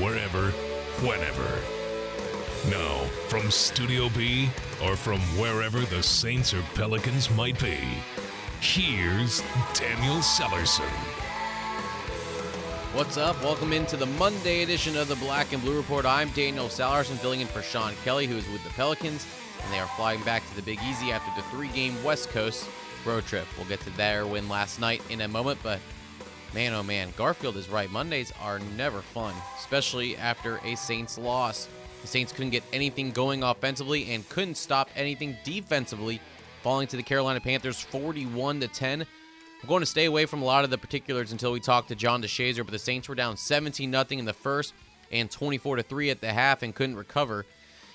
wherever, whenever. Now, from Studio B, or from wherever the Saints or Pelicans might be, here's Daniel Sallerson. What's up? Welcome into the Monday edition of the Black and Blue Report. I'm Daniel Sallerson, filling in for Sean Kelly, who is with the Pelicans. And they are flying back to the Big Easy after the three-game West Coast road trip. We'll get to their win last night in a moment, but man, oh man, Garfield is right. Mondays are never fun, especially after a Saints loss. The Saints couldn't get anything going offensively and couldn't stop anything defensively, falling to the Carolina Panthers 41-10. We're going to stay away from a lot of the particulars until we talk to John DeShazer, but the Saints were down 17-0 in the first and 24-3 at the half and couldn't recover.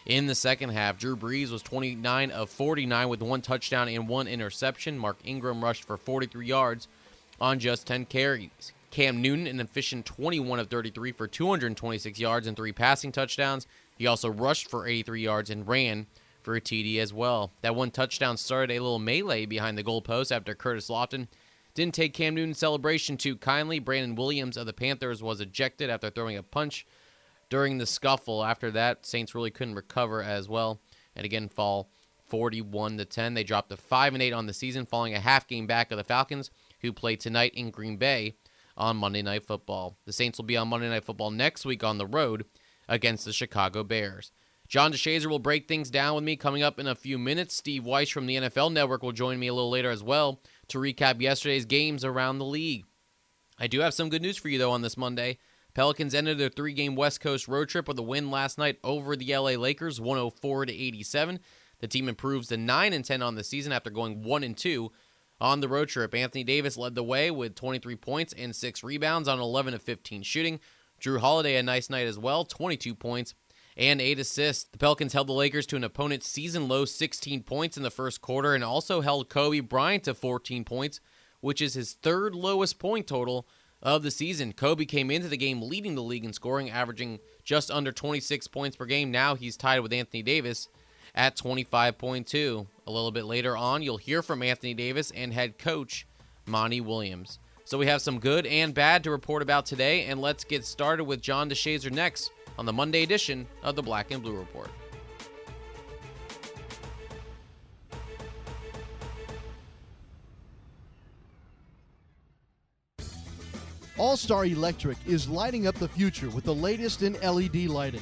In the second half, Drew Brees was 29 of 49 with one touchdown and one interception. Mark Ingram rushed for 43 yards on just 10 carries. Cam Newton, an efficient 21 of 33 for 226 yards and 3 passing touchdowns. He also rushed for 83 yards and ran for a TD as well. That one touchdown started a little melee behind the goalpost after Curtis Lofton didn't take Cam Newton's celebration too kindly. Brandon Williams of the Panthers was ejected after throwing a punch during the scuffle. After that, Saints really couldn't recover as well, and again fall 41-10. They dropped to 5-8 on the season, falling a half game back of the Falcons, who play tonight in Green Bay on Monday Night Football. The Saints will be on Monday Night Football next week on the road against the Chicago Bears. John DeShazer will break things down with me coming up in a few minutes. Steve Weiss from the NFL Network will join me a little later as well to recap yesterday's games around the league. I do have some good news for you, though, on this Monday. Pelicans ended their three-game West Coast road trip with a win last night over the LA Lakers, 104-87. The team improves to 9-10 on the season after going 1-2 on the road trip. Anthony Davis led the way with 23 points and 6 rebounds on 11 of 15 shooting. Drew Holiday, a nice night as well, 22 points and 8 assists. The Pelicans held the Lakers to an opponent's season-low 16 points in the first quarter and also held Kobe Bryant to 14 points, which is his third lowest point total of the season. Kobe came into the game leading the league in scoring, averaging just under 26 points per game. Now he's tied with Anthony Davis at 25.2. A little bit later on, you'll hear from Anthony Davis and head coach Monty Williams. So we have some good and bad to report about today, and let's get started with John DeShazer next on the Monday edition of the Black and Blue Report. All Star Electric is lighting up the future with the latest in LED lighting.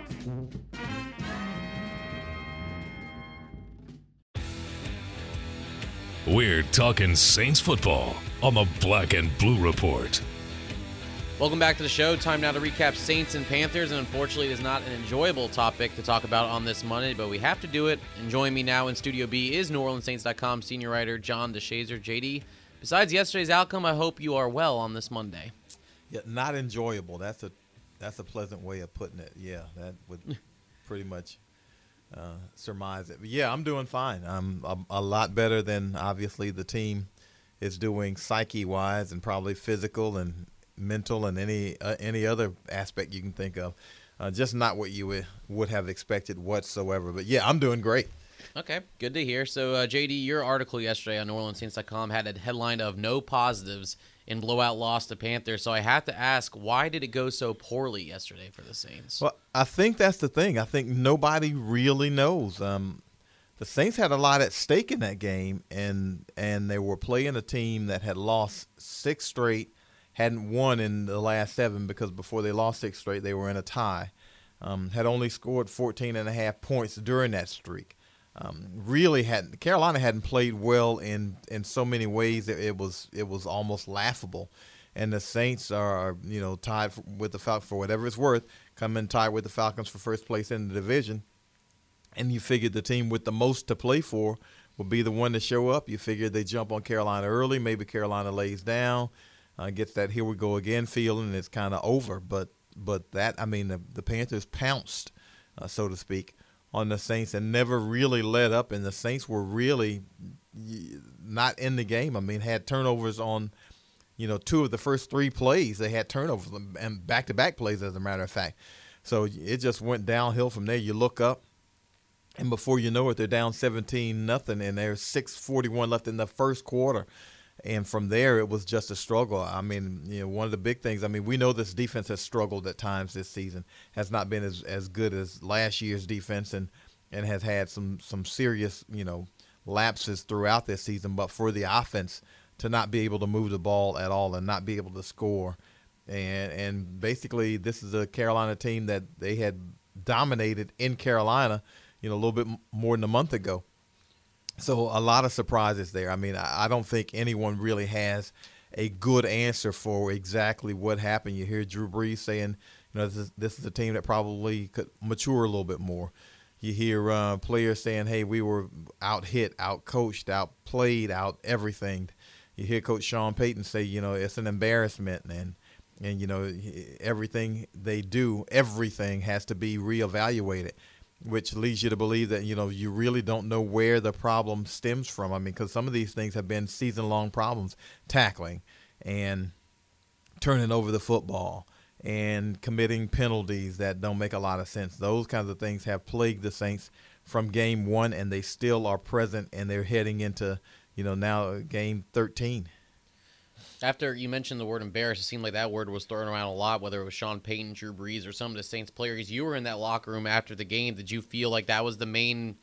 We're talking Saints football on the Black and Blue Report. Welcome back to the show. Time now to recap Saints and Panthers, and unfortunately it is not an enjoyable topic to talk about on this Monday, but we have to do it. And joining me now in Studio B is NewOrleansSaints.com senior writer John DeShazer. JD, besides yesterday's outcome, I hope you are well on this Monday. Yeah, not enjoyable. That's a pleasant way of putting it. Yeah, that would pretty much surmise it. But yeah, I'm doing fine. I'm a lot better than obviously the team is doing psyche-wise, and probably physical and mental and any other aspect you can think of. Just not what you would have expected whatsoever. But yeah, I'm doing great. Okay, good to hear. So, JD, your article yesterday on NewOrleansSaints.com had a headline of "No Positives in Blowout Loss to Panthers." So I have to ask, why did it go so poorly yesterday for the Saints? Well, I think that's the thing. I think nobody really knows. The Saints had a lot at stake in that game, and they were playing a team that had lost 6 straight, hadn't won in the last 7, because before they lost 6 straight, they were in a tie, had only scored 14.5 points during that streak. Carolina hadn't played well in so many ways that it was almost laughable, and the Saints are tied with the Falcons for whatever it's worth, come in tied with the Falcons for first place in the division, and you figured the team with the most to play for would be the one to show up. You figured they jump on Carolina early, maybe Carolina lays down, gets that here we go again feeling, and it's kind of over. But that, I mean, the Panthers pounced, so to speak, on the Saints and never really let up, and the Saints were really not in the game. I mean, had turnovers on, 2 of the first 3 plays. They had turnovers, and back-to-back plays, as a matter of fact. So it just went downhill from there. You look up, and before you know it, they're down 17-0, and there's 6:41 left in the first quarter. And from there, it was just a struggle. I mean, one of the big things, I mean, we know this defense has struggled at times this season, has not been as good as last year's defense, and has had some serious, lapses throughout this season. But for the offense to not be able to move the ball at all and not be able to score, and basically this is a Carolina team that they had dominated in Carolina, a little bit more than a month ago. So a lot of surprises there. I mean, I don't think anyone really has a good answer for exactly what happened. You hear Drew Brees saying, this is a team that probably could mature a little bit more. You hear players saying, hey, we were out hit, out coached, out played, out everything. You hear Coach Sean Payton say, it's an embarrassment, and everything they do, everything has to be reevaluated, which leads you to believe that, you really don't know where the problem stems from. I mean, because some of these things have been season-long problems, tackling and turning over the football and committing penalties that don't make a lot of sense. Those kinds of things have plagued the Saints from game 1, and they still are present, and they're heading into, now game 13. After you mentioned the word embarrassed, it seemed like that word was thrown around a lot, whether it was Sean Payton, Drew Brees, or some of the Saints players. You were in that locker room after the game. Did you feel like that was the main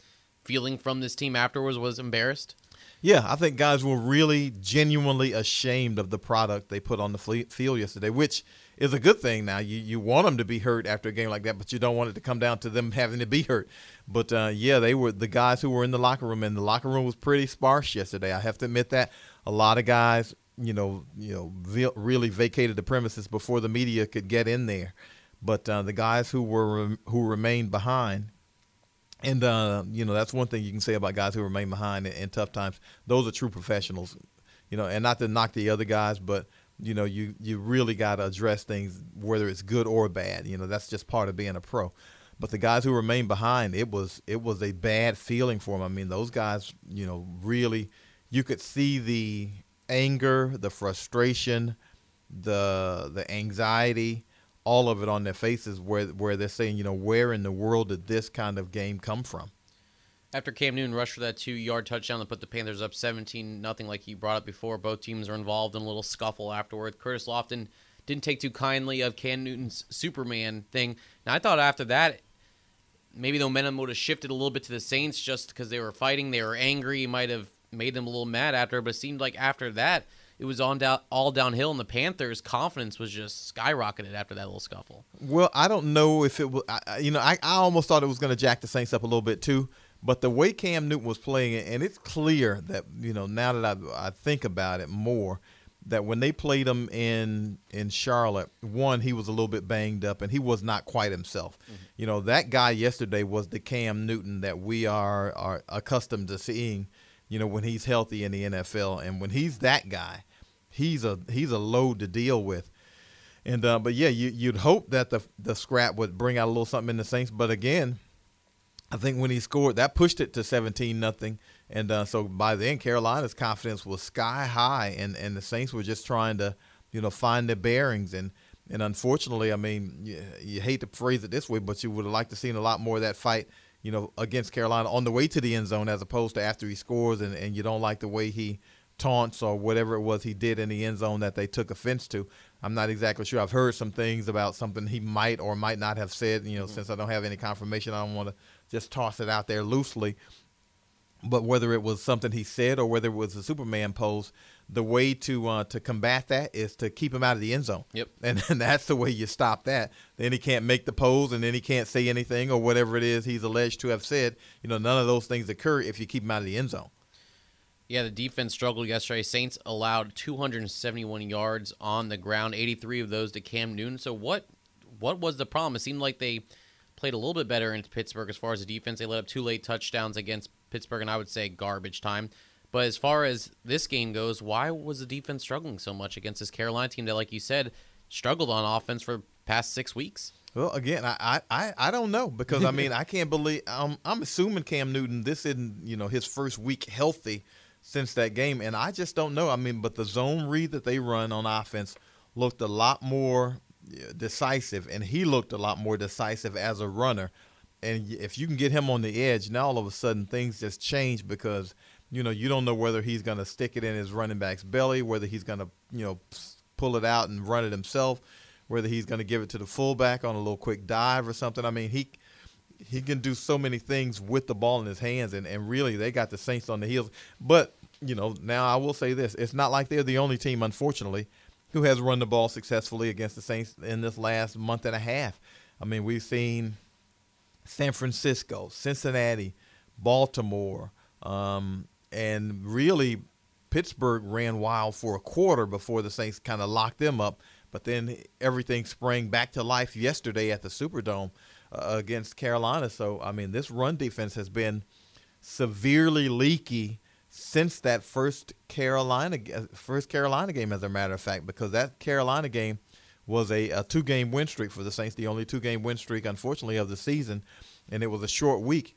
feeling from this team afterwards, was embarrassed? Yeah, I think guys were really genuinely ashamed of the product they put on the field yesterday, which is a good thing now. You want them to be hurt after a game like that, but you don't want it to come down to them having to be hurt. But, yeah, they were the guys who were in the locker room, and the locker room was pretty sparse yesterday. I have to admit that. A lot of guys – really vacated the premises before the media could get in there. But the guys who remained behind, and that's one thing you can say about guys who remain behind in tough times. Those are true professionals, and not to knock the other guys, but you really got to address things, whether it's good or bad. That's just part of being a pro. But the guys who remained behind, it was a bad feeling for them. I mean, those guys, really, you could see the anger, the frustration, the anxiety, all of it on their faces, where they're saying, where in the world did this kind of game come from? After Cam Newton rushed for that 2-yard touchdown that put the Panthers up 17-0, like you brought up before, both teams are involved in a little scuffle afterward. Curtis Lofton didn't take too kindly of Cam Newton's Superman thing. Now, I thought after that, maybe the momentum would have shifted a little bit to the Saints, just because they were fighting, they were angry, might have made them a little mad after, but it seemed like after that, it was all downhill, and the Panthers' confidence was just skyrocketed after that little scuffle. Well, I don't know if it was, I almost thought it was going to jack the Saints up a little bit too, But the way Cam Newton was playing it, and it's clear that, you know, now that I think about it more, that when they played him in Charlotte, one, he was a little bit banged up, and he was not quite himself. Mm-hmm. You know, that guy yesterday was the Cam Newton that we are accustomed to seeing, you know, when he's healthy in the NFL. And when he's that guy, he's a load to deal with. And but, yeah, you'd hope that the scrap would bring out a little something in the Saints. But, again, I think when he scored, that pushed it to 17-0. And so by then, Carolina's confidence was sky high, and the Saints were just trying to, you know, find their bearings. And unfortunately, I mean, you hate to phrase it this way, but you would have liked to have seen a lot more of that fight, you know, against Carolina on the way to the end zone as opposed to after he scores and you don't like the way he taunts or whatever it was he did in the end zone that they took offense to. I'm not exactly sure. I've heard some things about something he might or might not have said, you know, since I don't have any confirmation, I don't want to just toss it out there loosely. But whether it was something he said or whether it was a Superman pose, the way to combat that is to keep him out of the end zone. Yep. And that's the way you stop that. Then he can't make the pose, and then he can't say anything or whatever it is he's alleged to have said. You know, none of those things occur if you keep him out of the end zone. Yeah, the defense struggled yesterday. Saints allowed 271 yards on the ground, 83 of those to Cam Newton. So what was the problem? It seemed like they played a little bit better in Pittsburgh as far as the defense. They let up two late touchdowns against Pittsburgh, and I would say garbage time. But as far as this game goes, why was the defense struggling so much against this Carolina team that, like you said, struggled on offense for the past 6 weeks? Well, again, I don't know because, I mean, I can't believe I'm assuming Cam Newton, this isn't, you know, his first week healthy since that game, and I just don't know. I mean, but the zone read that they run on offense looked a lot more decisive, and he looked a lot more decisive as a runner. And if you can get him on the edge, now all of a sudden things just change because, you know, you don't know whether he's going to stick it in his running back's belly, whether he's going to, you know, pull it out and run it himself, whether he's going to give it to the fullback on a little quick dive or something. I mean, he can do so many things with the ball in his hands, and really they got the Saints on the heels. But, you know, now I will say this. It's not like they're the only team, unfortunately, who has run the ball successfully against the Saints in this last month and a half. I mean, we've seen San Francisco, Cincinnati, Baltimore, and really Pittsburgh ran wild for a quarter before the Saints kind of locked them up. But then everything sprang back to life yesterday at the Superdome against Carolina. So, I mean, this run defense has been severely leaky since that first Carolina game, as a matter of fact, because that Carolina game was a two-game win streak for the Saints, the only two-game win streak, unfortunately, of the season, and it was a short week.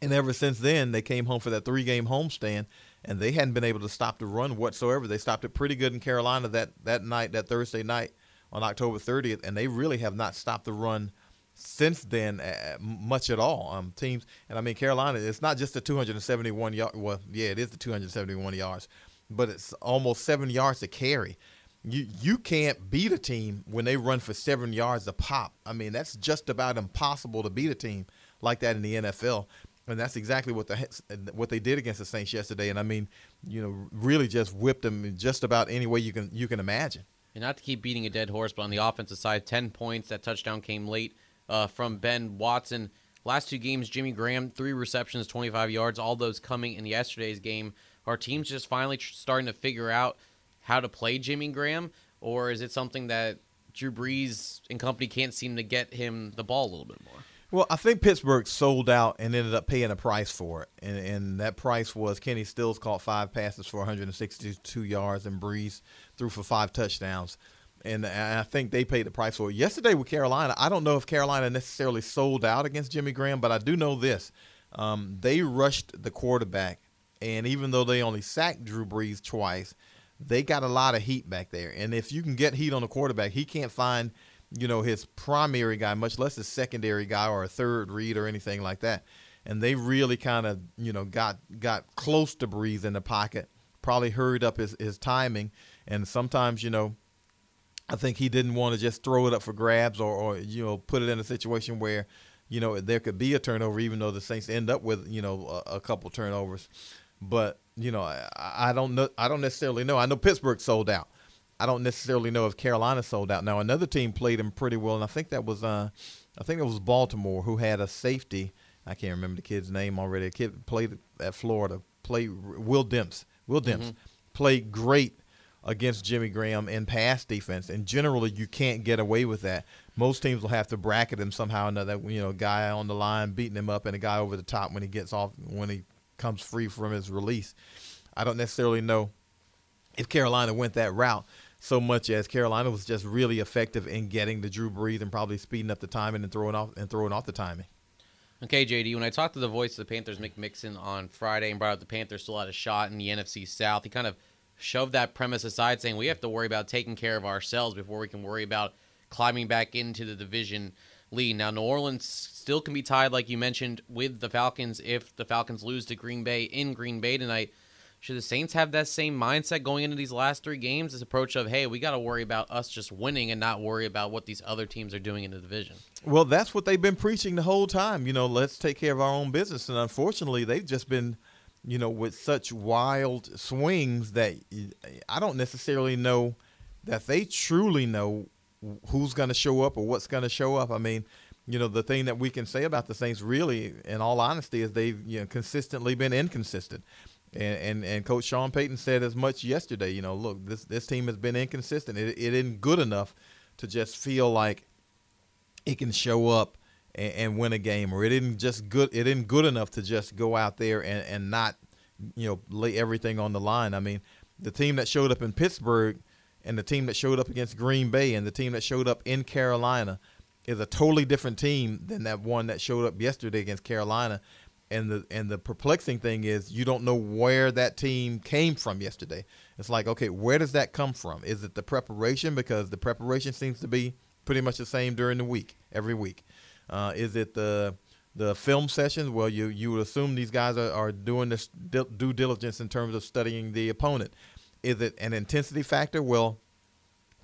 And ever since then, they came home for that three-game homestand, and they hadn't been able to stop the run whatsoever. They stopped it pretty good in Carolina that night, that Thursday night on October 30th, and they really have not stopped the run since then much at all. Teams, and I mean, Carolina, it's not just the 271 yards. Well, yeah, it is the 271 yards, but it's almost 7 yards to carry. You can't beat a team when they run for 7 yards a pop. I mean, that's just about impossible to beat a team like that in the NFL. And that's exactly what they did against the Saints yesterday. And, I mean, you know, really just whipped them just about any way you can imagine. And not to keep beating a dead horse, but on the offensive side, 10 points. That touchdown came late from Ben Watson. Last two games, Jimmy Graham, 3 receptions, 25 yards, all those coming in yesterday's game. Our team's just finally starting to figure out how to play Jimmy Graham, or is it something that Drew Brees and company can't seem to get him the ball a little bit more? Well, I think Pittsburgh sold out and ended up paying a price for it, and that price was Kenny Stills caught 5 passes for 162 yards, and Brees threw for 5 touchdowns, and I think they paid the price for it. Yesterday with Carolina, I don't know if Carolina necessarily sold out against Jimmy Graham, but I do know this. They rushed the quarterback, and even though they only sacked Drew Brees twice, they got a lot of heat back there. And if you can get heat on the quarterback, he can't find, you know, his primary guy, much less his secondary guy or a third read or anything like that. And they really kind of, you know, got close to Brees in the pocket, probably hurried up his timing. And sometimes, you know, I think he didn't want to just throw it up for grabs or you know, put it in a situation where, you know, there could be a turnover, even though the Saints end up with, you know, a couple turnovers. But, you know, I don't know. I don't necessarily know. I know Pittsburgh sold out. I don't necessarily know if Carolina sold out. Now another team played him pretty well, and I think that was Baltimore, who had a safety I can't remember the kid's name already. A kid played at Florida. Will Demps played great against Jimmy Graham in pass defense, and generally you can't get away with that. Most teams will have to bracket him somehow or another. You know, guy on the line beating him up, and a guy over the top when he gets off, when he comes free from his release. I don't necessarily know if Carolina went that route so much as Carolina was just really effective in getting the Drew Brees and probably speeding up the timing and throwing off the timing. Okay, JD, when I talked to the voice of the Panthers, Mick Mixon, on Friday and brought up the Panthers still had a shot in the NFC South, he kind of shoved that premise aside, saying we have to worry about taking care of ourselves before we can worry about climbing back into the division lead. Now, New Orleans still can be tied, like you mentioned, with the Falcons if the Falcons lose to Green Bay in Green Bay tonight. Should the Saints have that same mindset going into these last three games, this approach of, hey, we got to worry about us just winning and not worry about what these other teams are doing in the division? Well, that's what they've been preaching the whole time. You know, let's take care of our own business. And unfortunately, they've just been, you know, with such wild swings that I don't necessarily know that they truly know who's going to show up or what's going to show up. I mean, you know, the thing that we can say about the Saints really, in all honesty, is they've, you know, consistently been inconsistent. And Coach Sean Payton said as much yesterday. You know, look, this team has been inconsistent. It isn't good enough to just feel like it can show up and win a game, or it isn't good enough to just go out there and not, you know, lay everything on the line. I mean, the team that showed up in Pittsburgh and the team that showed up against Green Bay and the team that showed up in Carolina is a totally different team than that one that showed up yesterday against Carolina. And the perplexing thing is you don't know where that team came from yesterday. It's like, okay, where does that come from? Is it the preparation? Because the preparation seems to be pretty much the same during the week, every week. Is it the film sessions? Well, you would assume these guys are doing this due diligence in terms of studying the opponent. Is it an intensity factor? Well,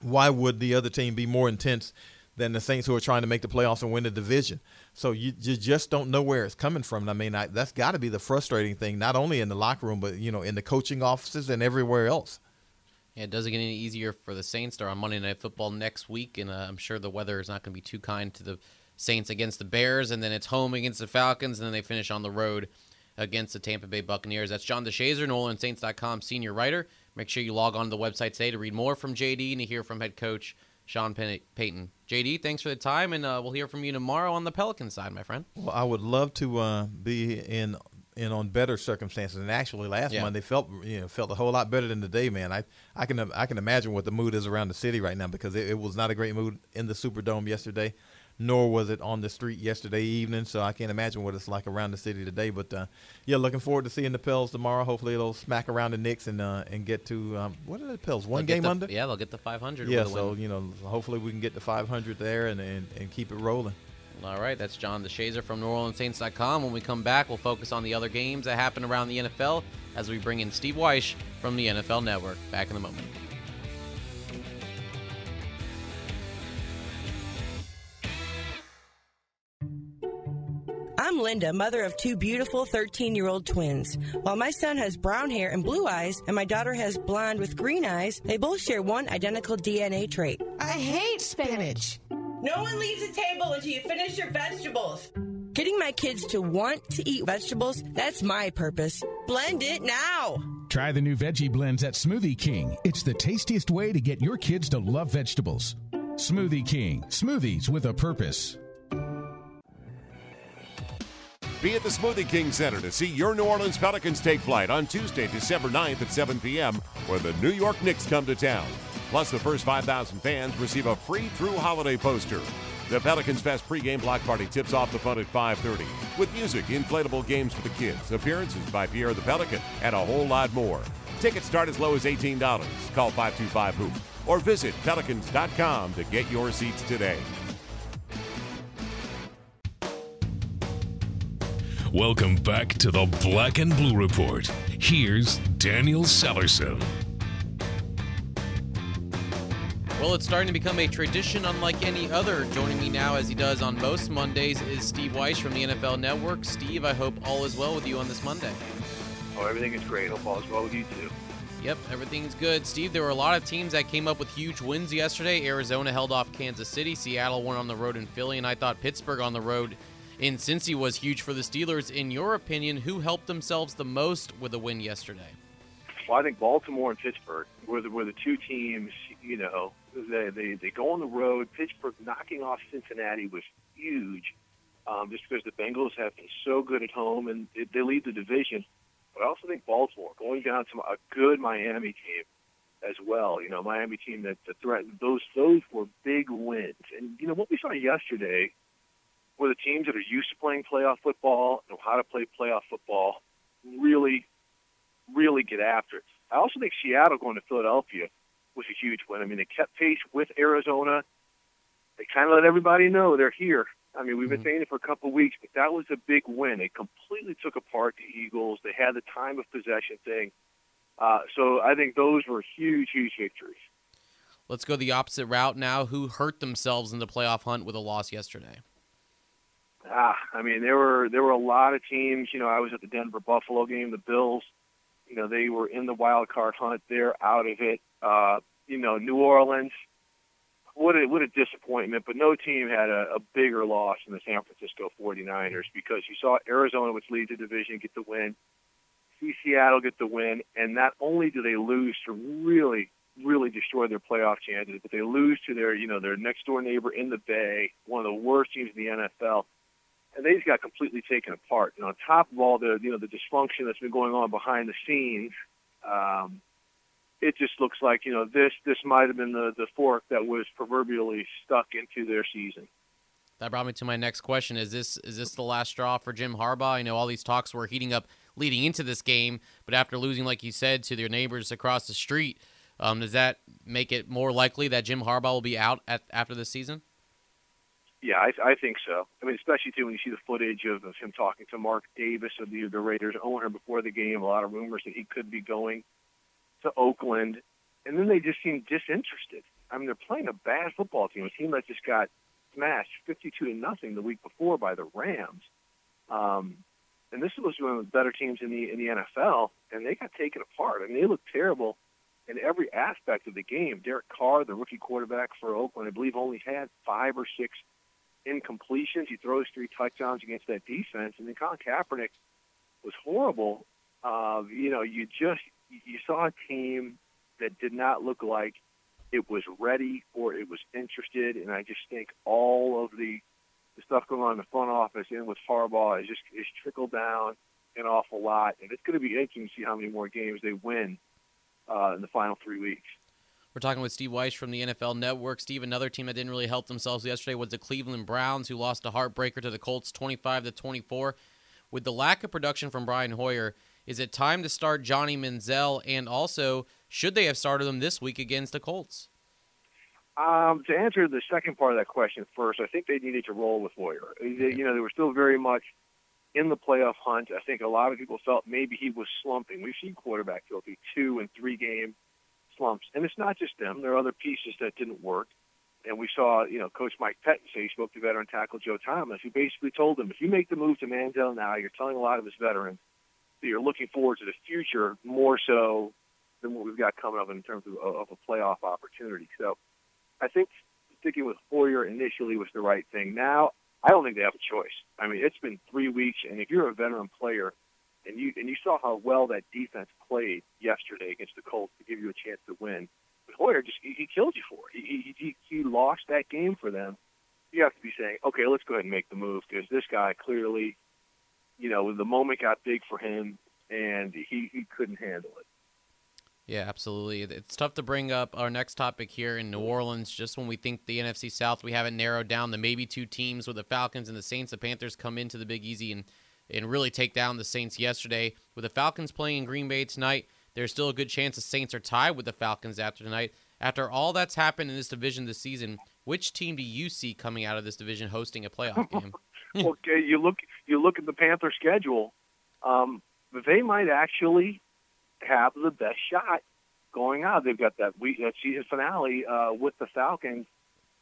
why would the other team be more intense than the Saints, who are trying to make the playoffs and win the division? So you just don't know where it's coming from. And I mean, that's got to be the frustrating thing, not only in the locker room, but, you know, in the coaching offices and everywhere else. Yeah, it doesn't get any easier for the Saints. They're on Monday Night Football next week, and I'm sure the weather is not going to be too kind to the Saints against the Bears, and then it's home against the Falcons, and then they finish on the road against the Tampa Bay Buccaneers. That's John DeShazer, NewOrleansSaints.com senior writer. Make sure you log on to the website today to read more from JD and to hear from head coach Sean Payton. JD, thanks for the time, and we'll hear from you tomorrow on the Pelican side, my friend. Well, I would love to be in on better circumstances. And actually, last Monday felt a whole lot better than today, man. I can imagine what the mood is around the city right now, because it was not a great mood in the Superdome yesterday, nor was it on the street yesterday evening. So I can't imagine what it's like around the city today. But looking forward to seeing the Pels tomorrow. Hopefully they'll smack around the Knicks and get to what are the Pels? One game under? Yeah, they'll get to 500. Yeah, so win. You know, hopefully we can get to 500 there and keep it rolling. All right, that's John DeShazer from NewOrleansSaints.com. When we come back, we'll focus on the other games that happen around the NFL as we bring in Steve Weiss from the NFL Network. Back in a moment. I'm Linda, mother of two beautiful 13-year-old twins. While my son has brown hair and blue eyes, and my daughter has blonde with green eyes, they both share one identical DNA trait. I hate spinach. No one leaves the table until you finish your vegetables. Getting my kids to want to eat vegetables, that's my purpose. Blend it now. Try the new veggie blends at Smoothie King. It's the tastiest way to get your kids to love vegetables. Smoothie King. Smoothies with a purpose. Be at the Smoothie King Center to see your New Orleans Pelicans take flight on Tuesday, December 9th at 7 p.m. when the New York Knicks come to town. Plus, the first 5,000 fans receive a free Drew Holiday poster. The Pelicans Fest pregame block party tips off the fun at 5:30 with music, inflatable games for the kids, appearances by Pierre the Pelican, and a whole lot more. Tickets start as low as $18. Call 525-HOOP or visit pelicans.com to get your seats today. Welcome back to the Black and Blue Report. Here's Daniel Sallerson. Well, it's starting to become a tradition unlike any other. Joining me now, as he does on most Mondays, is Steve Weiss from the NFL Network. Steve, I hope all is well with you on this Monday. Oh, everything is great. Hope all is well with you, too. Yep, everything's good. Steve, there were a lot of teams that came up with huge wins yesterday. Arizona held off Kansas City. Seattle won on the road in Philly, and I thought Pittsburgh on the road in Cincy was huge for the Steelers. In your opinion, who helped themselves the most with a win yesterday? Well, I think Baltimore and Pittsburgh were the two teams, you know, they go on the road. Pittsburgh knocking off Cincinnati was huge, just because the Bengals have been so good at home, and they lead the division. But I also think Baltimore going down to a good Miami team as well. You know, Miami team that threatened. Those were big wins. And, you know, what we saw yesterday were the teams that are used to playing playoff football, know how to play playoff football, really, really get after it. I also think Seattle going to Philadelphia was a huge win. I mean, they kept pace with Arizona. They kind of let everybody know they're here. I mean, we've been saying it for a couple of weeks, but that was a big win. It completely took apart the Eagles. They had the time of possession thing. So I think those were huge, huge victories. Let's go the opposite route now. Who hurt themselves in the playoff hunt with a loss yesterday? I mean, there were a lot of teams. You know, I was at the Denver-Buffalo game. The Bills, you know, they were in the wild card hunt. They're out of it. You know, New Orleans. What a disappointment, but no team had a bigger loss than the San Francisco 49ers, because you saw Arizona, which leads the division, get the win, see Seattle get the win, and not only do they lose to really, really destroy their playoff chances, but they lose to their next-door neighbor in the Bay, one of the worst teams in the NFL, and they just got completely taken apart. And on top of all the dysfunction that's been going on behind the scenes, it just looks like, you know, this might have been the fork that was proverbially stuck into their season. That brought me to my next question. Is this the last straw for Jim Harbaugh? I know all these talks were heating up leading into this game, but after losing, like you said, to their neighbors across the street, does that make it more likely that Jim Harbaugh will be out after this season? Yeah, I think so. I mean, especially, too, when you see the footage of him talking to Mark Davis, of the Raiders owner, before the game, a lot of rumors that he could be going to Oakland, and then they just seem disinterested. I mean, they're playing a bad football team, a team that just got smashed 52-0 the week before by the Rams. And this was one of the better teams in the NFL, and they got taken apart. I mean, they looked terrible in every aspect of the game. Derek Carr, the rookie quarterback for Oakland, I believe only had 5 or 6 incompletions. He throws 3 touchdowns against that defense, and then Colin Kaepernick was horrible. You saw a team that did not look like it was ready or it was interested, and I just think all of the stuff going on in the front office and with Harbaugh is trickled down an awful lot, and it's going to be interesting to see how many more games they win in the final 3 weeks. We're talking with Steve Weiss from the NFL Network. Steve, another team that didn't really help themselves yesterday was the Cleveland Browns, who lost a heartbreaker to the Colts 25-24. With the lack of production from Brian Hoyer, is it time to start Johnny Manziel, and also should they have started him this week against the Colts? To answer the second part of that question first, I think they needed to roll with Hoyer. You know, they were still very much in the playoff hunt. I think a lot of people felt maybe he was slumping. We've seen quarterbacks go through 2- and 3-game slumps, and it's not just them. There are other pieces that didn't work. And we saw, you know, Coach Mike Pettin say he spoke to veteran tackle Joe Thomas, who basically told him, if you make the move to Manziel now, you're telling a lot of his veterans that you're looking forward to the future more so than what we've got coming up in terms of a playoff opportunity. So I think sticking with Hoyer initially was the right thing. Now, I don't think they have a choice. I mean, it's been 3 weeks, and if you're a veteran player, and you saw how well that defense played yesterday against the Colts to give you a chance to win, but Hoyer just—he killed you for it. He lost that game for them. You have to be saying, okay, let's go ahead and make the move, because this guy clearly, you know, the moment got big for him, and he couldn't handle it. Yeah, absolutely. It's tough to bring up our next topic here in New Orleans. Just when we think the NFC South, we haven't narrowed down the maybe 2 teams with the Falcons and the Saints. The Panthers come into the Big Easy and really take down the Saints yesterday. With the Falcons playing in Green Bay tonight, there's still a good chance the Saints are tied with the Falcons after tonight. After all that's happened in this division this season, which team do you see coming out of this division hosting a playoff game? Well, you look at the Panther schedule. They might actually have the best shot going out. They've got that season finale with the Falcons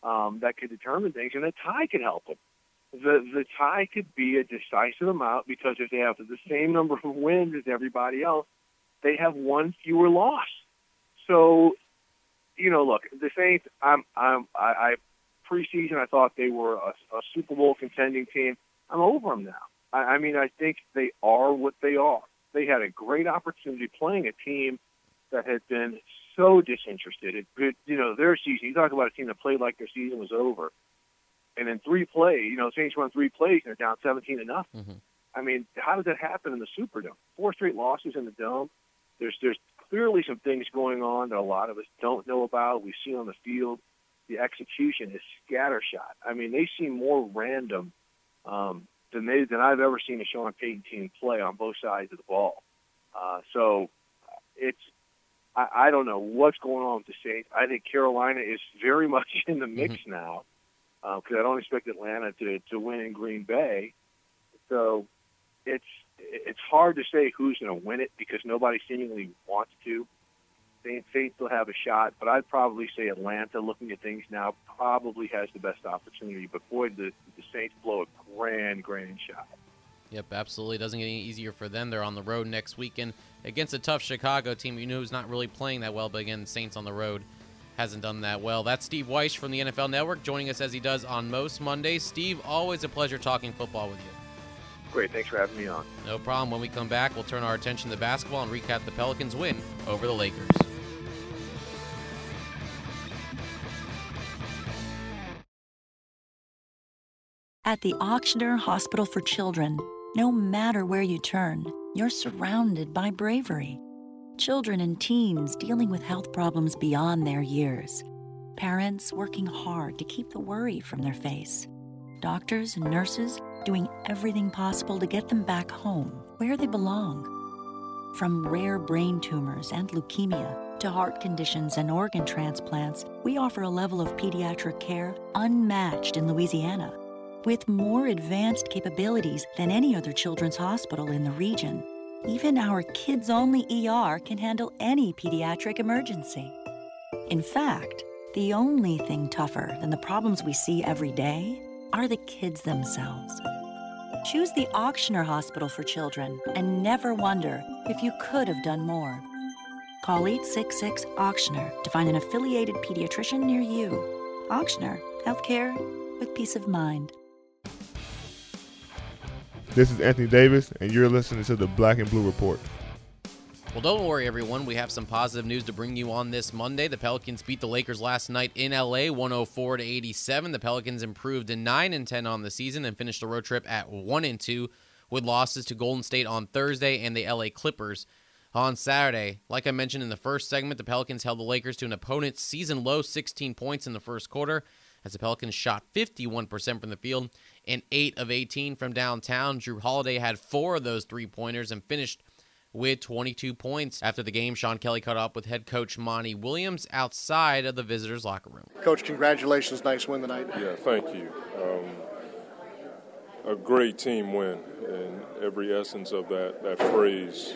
that could determine things, and a tie could help them. The tie could be a decisive amount, because if they have the same number of wins as everybody else, they have one fewer loss. So, you know, look, the Saints. I preseason I thought they were a Super Bowl contending team. I'm over them now. I mean, I think they are what they are. They had a great opportunity playing a team that had been so disinterested. Their season, you talk about a team that played like their season was over. And in three plays, Saints run three plays and they're down 17-0. Mm-hmm. I mean, how did that happen in the Superdome? 4 straight losses in the Dome. There's clearly some things going on that a lot of us don't know about. We see on the field the execution is scattershot. I mean, they seem more random than I've ever seen a Sean Payton team play on both sides of the ball. I don't know what's going on with the Saints. I think Carolina is very much in the mix mm-hmm. now because I don't expect Atlanta to win in Green Bay. So it's hard to say who's going to win it because nobody seemingly wants to. Saints will have a shot, but I'd probably say Atlanta, looking at things now, probably has the best opportunity. But, boy, the Saints blow a grand shot. Yep, absolutely. Doesn't get any easier for them. They're on the road next weekend against a tough Chicago team. You know who's not really playing that well, but, again, Saints on the road hasn't done that well. That's Steve Weiss from the NFL Network joining us as he does on most Mondays. Steve, always a pleasure talking football with you. Great. Thanks for having me on. No problem. When we come back, we'll turn our attention to basketball and recap the Pelicans' win over the Lakers. At the Ochsner Hospital for Children, no matter where you turn, you're surrounded by bravery. Children and teens dealing with health problems beyond their years. Parents working hard to keep the worry from their face. Doctors and nurses doing everything possible to get them back home, where they belong. From rare brain tumors and leukemia to heart conditions and organ transplants, we offer a level of pediatric care unmatched in Louisiana, with more advanced capabilities than any other children's hospital in the region. Even our kids-only ER can handle any pediatric emergency. In fact, the only thing tougher than the problems we see every day are the kids themselves. Choose the Ochsner Hospital for Children and never wonder if you could have done more. Call 866-OCHSNER to find an affiliated pediatrician near you. Ochsner, healthcare with peace of mind. This is Anthony Davis, and you're listening to the Black and Blue Report. Well, don't worry, everyone. We have some positive news to bring you on this Monday. The Pelicans beat the Lakers last night in L.A. 104-87. The Pelicans improved to 9-10 on the season and finished the road trip at 1-2 with losses to Golden State on Thursday and the L.A. Clippers on Saturday. Like I mentioned in the first segment, the Pelicans held the Lakers to an opponent's season-low 16 points in the first quarter, as the Pelicans shot 51% from the field and 8 of 18 from downtown. Drew Holiday had 4 of those three-pointers and finished with 22 points. After the game, Sean Kelly caught up with head coach Monty Williams outside of the visitors' locker room. Coach, congratulations. Nice win tonight. Yeah, thank you. A great team win in every essence of that phrase.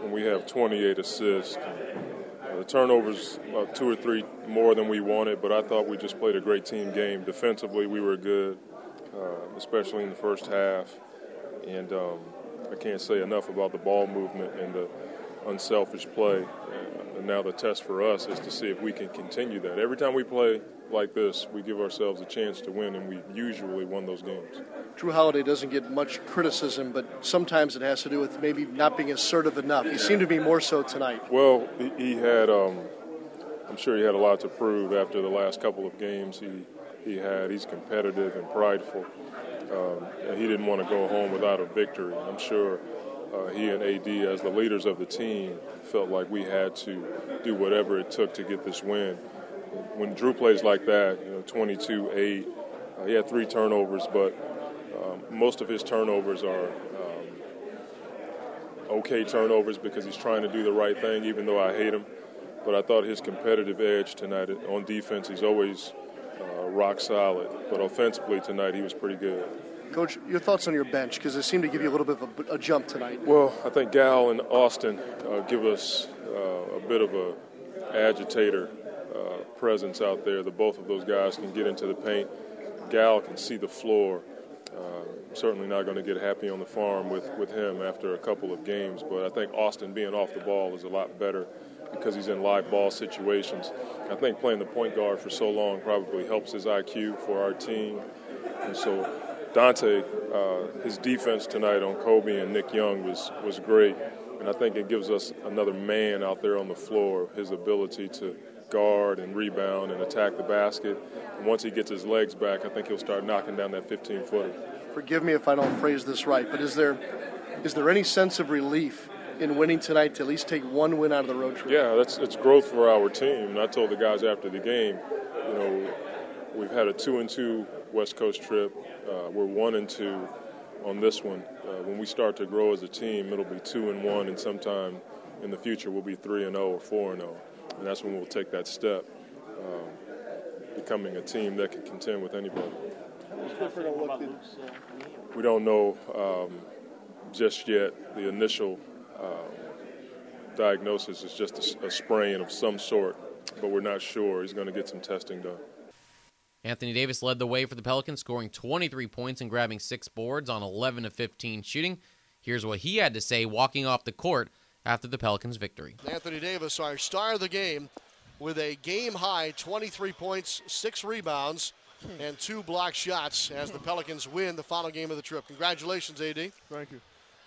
When we have 28 assists, the turnovers about 2 or 3 more than we wanted, but I thought we just played a great team game. Defensively, we were good, especially in the first half. And I can't say enough about the ball movement and the unselfish play. And now the test for us is to see if we can continue that. Every time we play like this, we give ourselves a chance to win, and we usually won those games. Drew Holiday doesn't get much criticism, but sometimes it has to do with maybe not being assertive enough. He seemed to be more so tonight. Well, he had I'm sure he had a lot to prove after the last couple of games he's competitive and prideful. He didn't want to go home without a victory. I'm sure he and AD, as the leaders of the team, felt like we had to do whatever it took to get this win. When Drew plays like that, 22-8, he had 3 turnovers, but most of his turnovers are okay turnovers because he's trying to do the right thing, even though I hate him. But I thought his competitive edge tonight on defense, he's always rock solid. But offensively tonight, he was pretty good. Coach, your thoughts on your bench, because they seem to give you a little bit of a jump tonight. Well, I think Gal and Austin give us a bit of a agitator presence out there. The both of those guys can get into the paint. Gal can see the floor. Certainly not going to get happy on the farm with him after a couple of games, but I think Austin being off the ball is a lot better because he's in live ball situations. I think playing the point guard for so long probably helps his IQ for our team, and so Dante, his defense tonight on Kobe and Nick Young was great, and I think it gives us another man out there on the floor, his ability to guard and rebound and attack the basket. And once he gets his legs back, I think he'll start knocking down that 15-footer. Forgive me if I don't phrase this right, but is there any sense of relief in winning tonight to at least take one win out of the road trip? Yeah, it's growth for our team. And I told the guys after the game, you know, we've had a 2-2 West Coast trip. We're 1-2 on this one. When we start to grow as a team, it'll be 2-1, and sometime in the future we'll be 3-0 or 4-0. And that's when we'll take that step, becoming a team that can contend with anybody. We don't know just yet. The initial diagnosis is just a sprain of some sort, but we're not sure. He's going to get some testing done. Anthony Davis led the way for the Pelicans, scoring 23 points and grabbing 6 boards on 11 of 15 shooting. Here's what he had to say walking off the court after the Pelicans' victory. Anthony Davis, our star of the game, with a game-high 23 points, 6 rebounds, and 2 block shots as the Pelicans win the final game of the trip. Congratulations, AD. Thank you.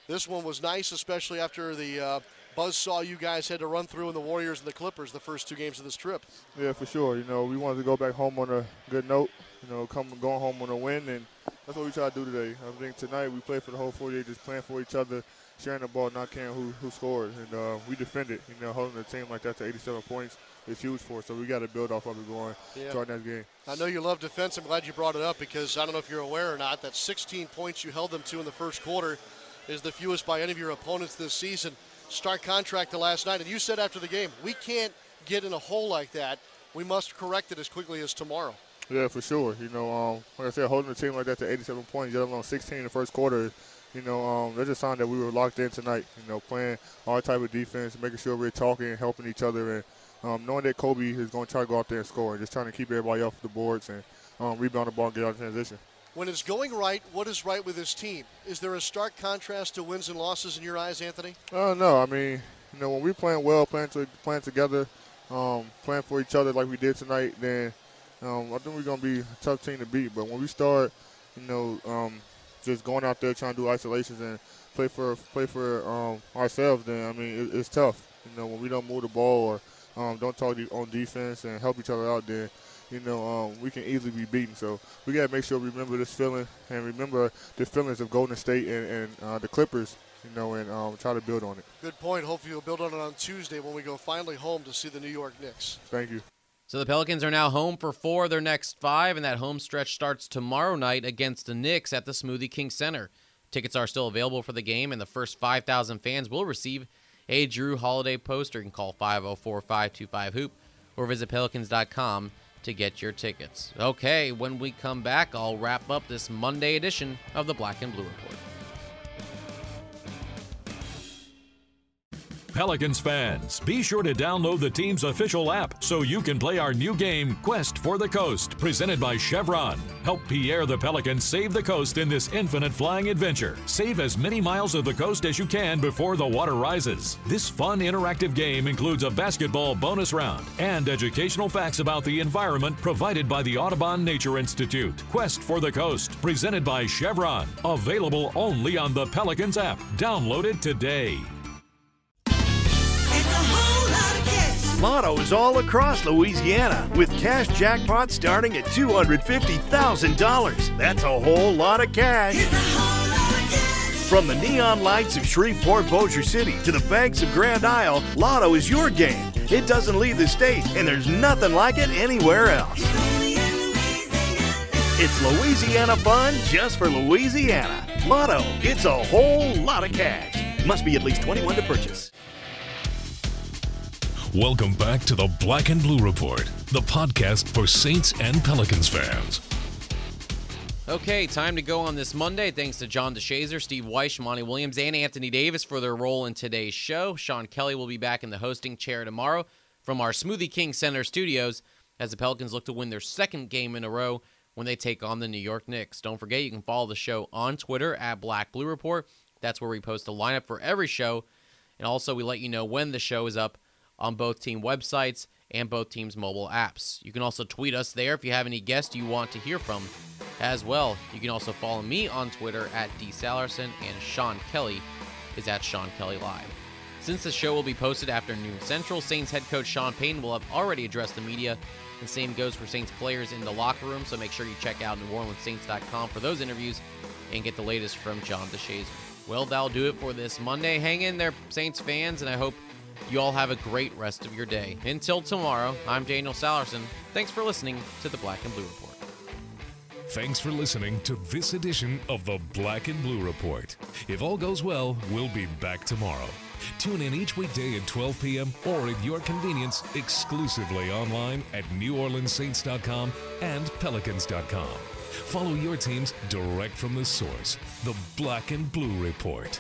This one was nice, especially after the buzzsaw you guys had to run through in the Warriors and the Clippers the first 2 games of this trip. Yeah, for sure. You know, we wanted to go back home on a good note, you know, going home on a win, and that's what we try to do today. I think tonight we played for the whole 48, just playing for each other, sharing the ball, not caring who scored. And we defended. You know, holding a team like that to 87 points is huge for us, so we got to build off of it going to our next game. I know you love defense. I'm glad you brought it up because I don't know if you're aware or not that 16 points you held them to in the first quarter is the fewest by any of your opponents this season. Stark contract to last night, and you said after the game, we can't get in a hole like that. We must correct it as quickly as tomorrow. Yeah, for sure. You know, like I said, holding a team like that to 87 points, let alone 16 in the first quarter, you know, that's just a sign that we were locked in tonight, you know, playing our type of defense, making sure we're talking and helping each other, and knowing that Kobe is going to try to go out there and score, and just trying to keep everybody off the boards and rebound the ball and get out of transition. When it's going right, what is right with this team? Is there a stark contrast to wins and losses in your eyes, Anthony? No. I mean, you know, when we're playing well, playing together, playing for each other like we did tonight, then I think we're going to be a tough team to beat. But when we start, you know, just going out there trying to do isolations and play for ourselves, then, I mean, it's tough. You know, when we don't move the ball or don't talk on defense and help each other out, then, you know, we can easily be beaten. So we got to make sure we remember this feeling and remember the feelings of Golden State and the Clippers, you know, and try to build on it. Good point. Hopefully you'll build on it on Tuesday when we go finally home to see the New York Knicks. Thank you. So the Pelicans are now home for 4 of their next 5, and that home stretch starts tomorrow night against the Knicks at the Smoothie King Center. Tickets are still available for the game, and the first 5,000 fans will receive a Drew Holiday poster. You can call 504-525-HOOP or visit pelicans.com to get your tickets. Okay, when we come back, I'll wrap up this Monday edition of the Black and Blue Report. Pelicans fans, be sure to download the team's official app so you can play our new game, Quest for the Coast, presented by Chevron. Help Pierre the Pelican save the coast in this infinite flying adventure. Save as many miles of the coast as you can before the water rises. This fun interactive game includes a basketball bonus round and educational facts about the environment provided by the Audubon Nature Institute. Quest for the Coast, presented by Chevron. Available only on the Pelicans app. Download it today. Lotto is all across Louisiana with cash jackpots starting at $250,000. That's a whole lot of cash. It's a whole lot of cash. From the neon lights of Shreveport-Bossier City to the banks of Grand Isle, Lotto is your game. It doesn't leave the state, and there's nothing like it anywhere else. It's only in Louisiana. It's Louisiana fun just for Louisiana. Lotto, it's a whole lot of cash. Must be at least 21 to purchase. Welcome back to the Black and Blue Report, the podcast for Saints and Pelicans fans. Okay, time to go on this Monday. Thanks to John DeShazer, Steve Weiss, Monty Williams, and Anthony Davis for their role in today's show. Sean Kelly will be back in the hosting chair tomorrow from our Smoothie King Center studios as the Pelicans look to win their 2nd game in a row when they take on the New York Knicks. Don't forget, you can follow the show on Twitter at Black Blue Report. That's where we post the lineup for every show. And also, we let you know when the show is up on both team websites and both teams' mobile apps. You can also tweet us there if you have any guests you want to hear from as well. You can also follow me on Twitter at DSallerson, and Sean Kelly is at Sean Kelly Live. Since the show will be posted after noon Central, Saints head coach Sean Payton will have already addressed the media. The same goes for Saints players in the locker room, so make sure you check out NewOrleansSaints.com for those interviews and get the latest from John DeShazer. Well, that'll do it for this Monday. Hang in there, Saints fans, and I hope you all have a great rest of your day. Until tomorrow, I'm Daniel Sallerson. Thanks for listening to the Black and Blue Report. Thanks for listening to this edition of the Black and Blue Report. If all goes well, we'll be back tomorrow. Tune in each weekday at 12 p.m. or at your convenience exclusively online at NewOrleansSaints.com and Pelicans.com. Follow your teams direct from the source, the Black and Blue Report.